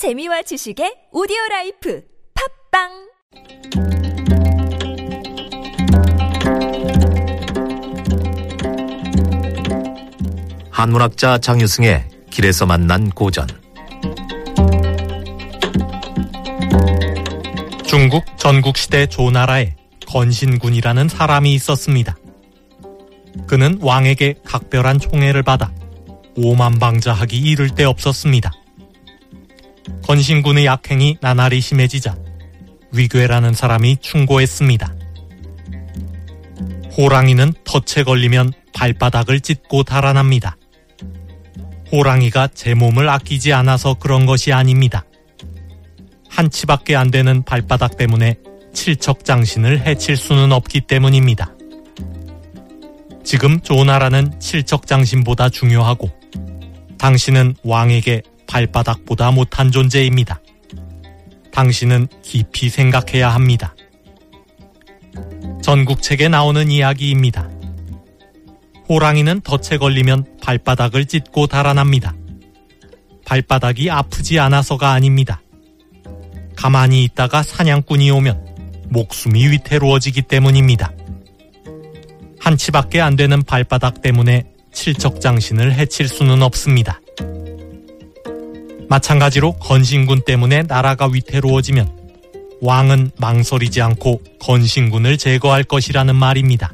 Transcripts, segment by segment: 재미와 지식의 오디오라이프 팟빵 한문학자 장유승의 길에서 만난 고전. 중국 전국시대 조나라에 건신군이라는 사람이 있었습니다. 그는 왕에게 각별한 총애를 받아 오만방자하기 이를 데 없었습니다. 건신군의 악행이 나날이 심해지자 위궤라는 사람이 충고했습니다. 호랑이는 덫에 걸리면 발바닥을 찢고 달아납니다. 호랑이가 제 몸을 아끼지 않아서 그런 것이 아닙니다. 한 치밖에 안 되는 발바닥 때문에 칠척장신을 해칠 수는 없기 때문입니다. 지금 조나라는 칠척장신보다 중요하고 당신은 왕에게 발바닥보다 못한 존재입니다. 당신은 깊이 생각해야 합니다. 전국책에 나오는 이야기입니다. 호랑이는 덫에 걸리면 발바닥을 찢고 달아납니다. 발바닥이 아프지 않아서가 아닙니다. 가만히 있다가 사냥꾼이 오면 목숨이 위태로워지기 때문입니다. 한 치밖에 안 되는 발바닥 때문에 칠척장신을 해칠 수는 없습니다. 마찬가지로 건신군 때문에 나라가 위태로워지면 왕은 망설이지 않고 건신군을 제거할 것이라는 말입니다.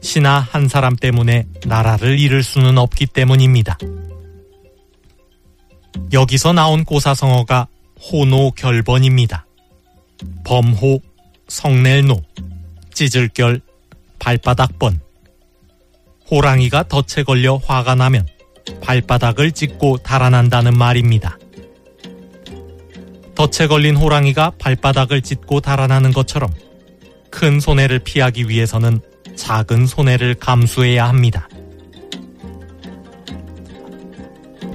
신하 한 사람 때문에 나라를 잃을 수는 없기 때문입니다. 여기서 나온 고사성어가 호노결번입니다. 범호, 성낼노, 찢을결, 발바닥번. 호랑이가 덫에 걸려 화가 나면 발바닥을 찢고 달아난다는 말입니다. 덫에 걸린 호랑이가 발바닥을 찢고 달아나는 것처럼 큰 손해를 피하기 위해서는 작은 손해를 감수해야 합니다.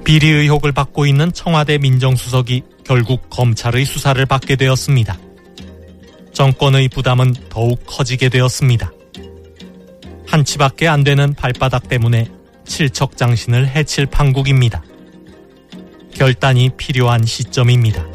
비리 의혹을 받고 있는 청와대 민정수석이 결국 검찰의 수사를 받게 되었습니다. 정권의 부담은 더욱 커지게 되었습니다. 한 치밖에 안 되는 발바닥 때문에 칠척장신을 해칠 판국입니다. 결단이 필요한 시점입니다.